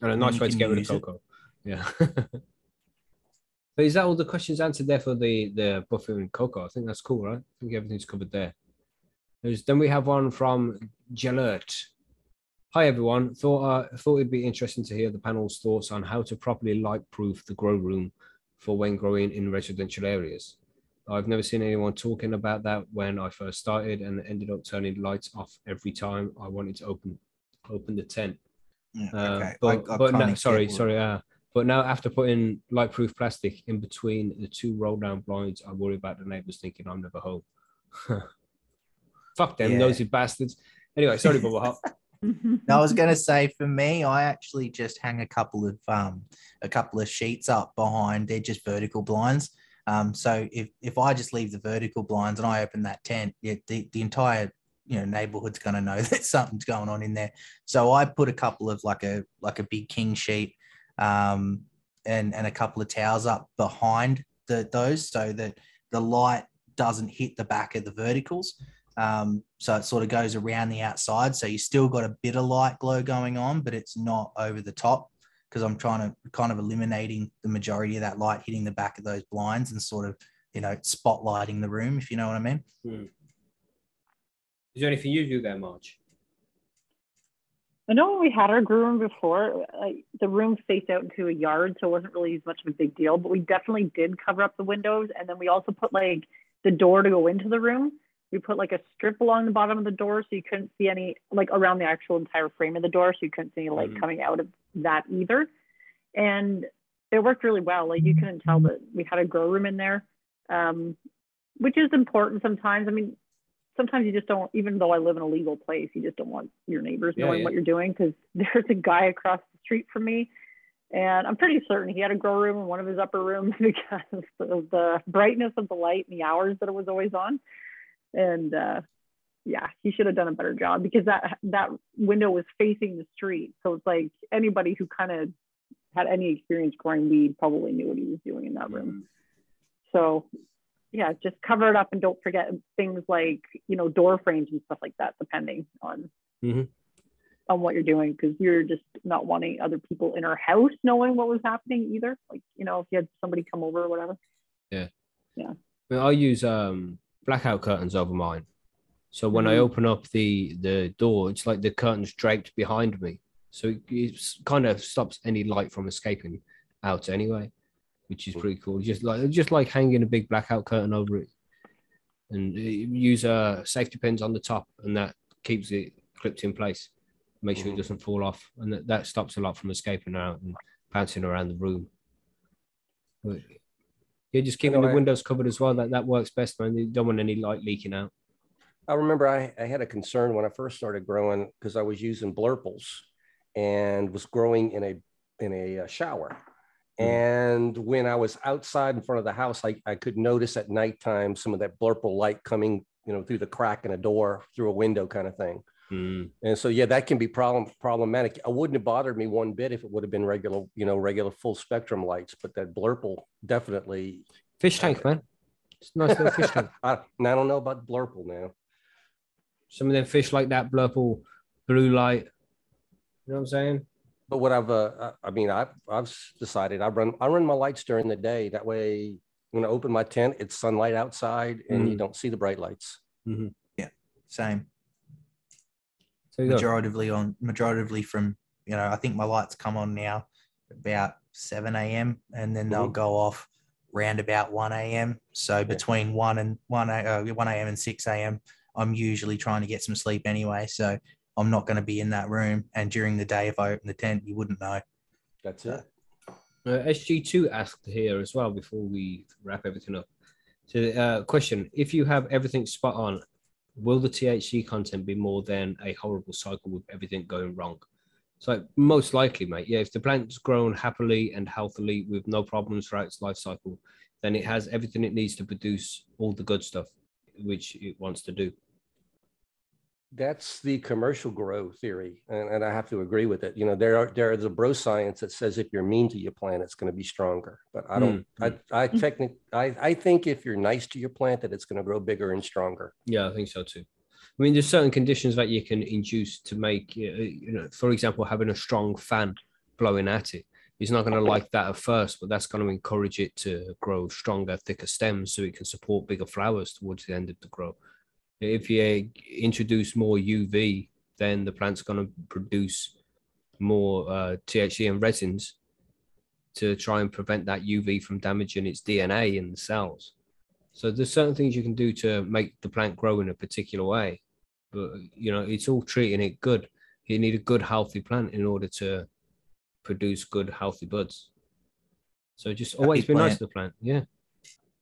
and a nice and way to get rid of cocoa. It. Yeah. But is that all the questions answered there for the the buffering cocoa? I think that's cool, right? I think everything's covered there. Then we have one from Gelert. Hi, everyone. Thought uh, thought it'd be interesting to hear the panel's thoughts on how to properly light-proof the grow room for when growing in residential areas. I've never seen anyone talking about that when I first started, and ended up turning lights off every time I wanted to open open the tent. Yeah, uh, okay. But, I, I but now, sorry, sorry. Uh, but now after putting light-proof plastic in between the two roll-down blinds, I worry about the neighbours thinking I'm never home. Fuck them, yeah. Nosy bastards. Anyway, sorry, Bubba Hop. I was going to say, for me, I actually just hang a couple of um, a couple of sheets up behind. They're just vertical blinds. Um, so if if I just leave the vertical blinds and I open that tent, it, the the entire you know neighborhood's going to know that something's going on in there. So I put a couple of like a like a big king sheet um, and and a couple of towels up behind the those so that the light doesn't hit the back of the verticals. Um, so it sort of goes around the outside. So you still got a bit of light glow going on, but it's not over the top, because I'm trying to kind of eliminating the majority of that light hitting the back of those blinds and sort of, you know, spotlighting the room, if you know what I mean. Hmm. Is there anything you do there, Marge? I know when we had our groom before, like, the room faced out into a yard, so it wasn't really as much of a big deal, but we definitely did cover up the windows. And then we also put like the door to go into the room. We put like a strip along the bottom of the door, so you couldn't see any, like around the actual entire frame of the door, so you couldn't see any light mm. coming out of that either. And it worked really well. Like you couldn't tell that we had a grow room in there, um, which is important sometimes. I mean, sometimes you just don't, even though I live in a legal place, you just don't want your neighbors yeah, knowing yeah. what you're doing, because there's a guy across the street from me, and I'm pretty certain he had a grow room in one of his upper rooms because of the brightness of the light and the hours that it was always on. And uh yeah, he should have done a better job, because that that window was facing the street, so it's like anybody who kind of had any experience growing weed probably knew what he was doing in that room. So yeah, just cover it up and don't forget things like, you know, door frames and stuff like that, depending on mm-hmm. on what you're doing, because you're just not wanting other people in our house knowing what was happening either, like, you know, if you had somebody come over or whatever. Yeah, yeah. Well, I'll use um blackout curtains over mine, so when mm-hmm. I open up the the door, it's like the curtains draped behind me, so it, it kind of stops any light from escaping out anyway, which is pretty cool. Just like just like hanging a big blackout curtain over it, and use uh safety pins on the top, and that keeps it clipped in place, make sure mm-hmm. it doesn't fall off, and that, that stops a lot from escaping out and bouncing around the room. But, yeah, just keeping you know, the windows I, covered as well. That that works best, man. You don't want any light leaking out. I remember I, I had a concern when I first started growing, because I was using blurples and was growing in a in a shower. Mm. And when I was outside in front of the house, I, I could notice at nighttime some of that blurple light coming, you know, through the crack in a door, through a window kind of thing. Mm. And so, yeah, that can be problem problematic. It wouldn't have bothered me one bit if it would have been regular, you know, regular full spectrum lights, but that blurple definitely. Fish tank, man. It's a nice little fish tank. I, I don't know about blurple now. Some of them fish like that blurple blue light. You know what I'm saying? But what I've, uh, I mean, I've, I've decided I run, I run my lights during the day. That way, when I open my tent, it's sunlight outside, and mm. you don't see the bright lights. Mm-hmm. Yeah, same. Majoritively on, majoritively from, you know, I think my lights come on now about seven a m and then they'll go off round about one a m So between one and one a m and six a m, I'm usually trying to get some sleep anyway. So I'm not going to be in that room. And during the day, if I open the tent, you wouldn't know. That's it. Uh, S G two asked here as well before we wrap everything up. So, uh, question: if you have everything spot on, will the T H C content be more than a horrible cycle with everything going wrong? So most likely, mate. Yeah, if the plant's grown happily and healthily with no problems throughout its life cycle, then it has everything it needs to produce all the good stuff which it wants to do. That's the commercial grow theory, and, and I have to agree with it. You know, there are there is a bro science that says if you're mean to your plant, it's going to be stronger. But I don't. Mm. I I technically I I think if you're nice to your plant, that it's going to grow bigger and stronger. Yeah, I think so too. I mean, there's certain conditions that you can induce to make, you know, for example, having a strong fan blowing at it. It's not going to like that at first, but that's going to encourage it to grow stronger, thicker stems, so it can support bigger flowers towards the end of the grow. If you introduce more U V, then the plant's going to produce more uh, T H C and resins to try and prevent that U V from damaging its D N A in the cells. So there's certain things you can do to make the plant grow in a particular way, but, you know, it's all treating it good. You need a good, healthy plant in order to produce good, healthy buds. So just always be nice to the plant. Yeah.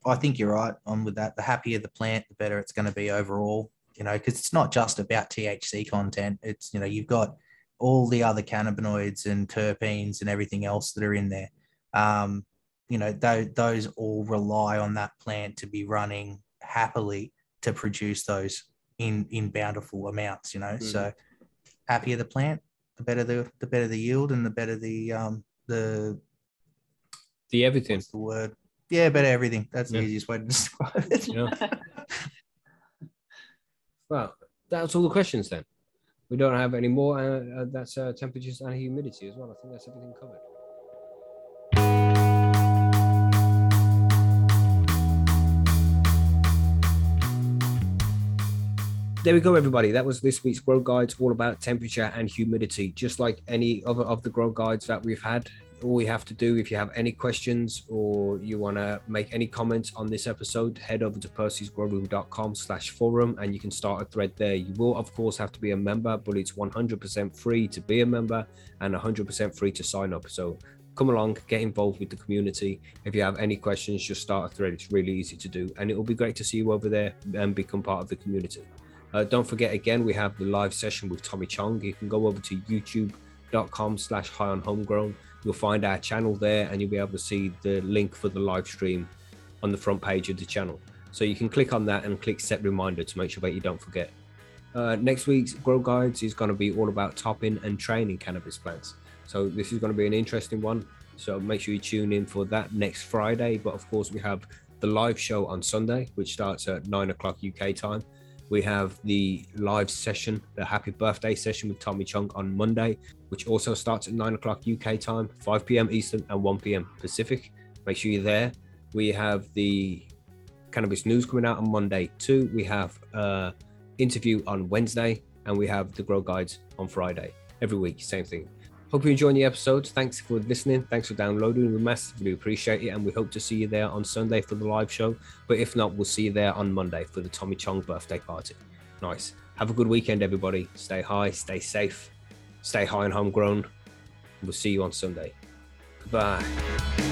I think you're right on with that. The happier the plant, the better it's going to be overall, you know, because it's not just about T H C content. It's, you know, you've got all the other cannabinoids and terpenes and everything else that are in there. Um, you know, th- those all rely on that plant to be running happily to produce those in, in bountiful amounts, you know. Mm-hmm. So happier the plant, the better the, the better the yield, and the better the, um, the, the everything. What's the word? Yeah, better everything. That's yeah. the easiest way to describe it. Yeah. Well, that's all the questions then. We don't have any more. Uh, uh, that's uh, temperatures and humidity as well. I think that's everything covered. There we go, everybody. That was this week's grow guides, all about temperature and humidity. Just like any other of the grow guides that we've had, all you have to do, if you have any questions or you want to make any comments on this episode, head over to persys grow room dot com slash forum and you can start a thread there. You will, of course, have to be a member, but it's one hundred percent free to be a member and one hundred percent free to sign up. So come along, get involved with the community. If you have any questions, just start a thread. It's really easy to do, and it will be great to see you over there and become part of the community. Uh, don't forget, again, we have the live session with Tommy Chong. You can go over to youtube dot com slash high on homegrown. You'll find our channel there, and you'll be able to see the link for the live stream on the front page of the channel. So you can click on that and click set reminder to make sure that you don't forget. Uh, next week's Grow Guides is going to be all about topping and training cannabis plants. So this is going to be an interesting one. So make sure you tune in for that next Friday. But of course, we have the live show on Sunday, which starts at nine o'clock U K time. We have the live session, the happy birthday session with Tommy Chong on Monday, which also starts at nine o'clock U K time, five p.m. Eastern and one p.m. Pacific. Make sure you're there. We have the cannabis news coming out on Monday too. We have an interview on Wednesday, and we have the grow guides on Friday. Every week, same thing. Hope you're enjoying the episode. Thanks for listening. Thanks for downloading. We massively appreciate it, and we hope to see you there on Sunday for the live show. But if not, we'll see you there on Monday for the Tommy Chong birthday party. Nice. Have a good weekend, everybody. Stay high, stay safe, stay high and homegrown. We'll see you on Sunday. Goodbye.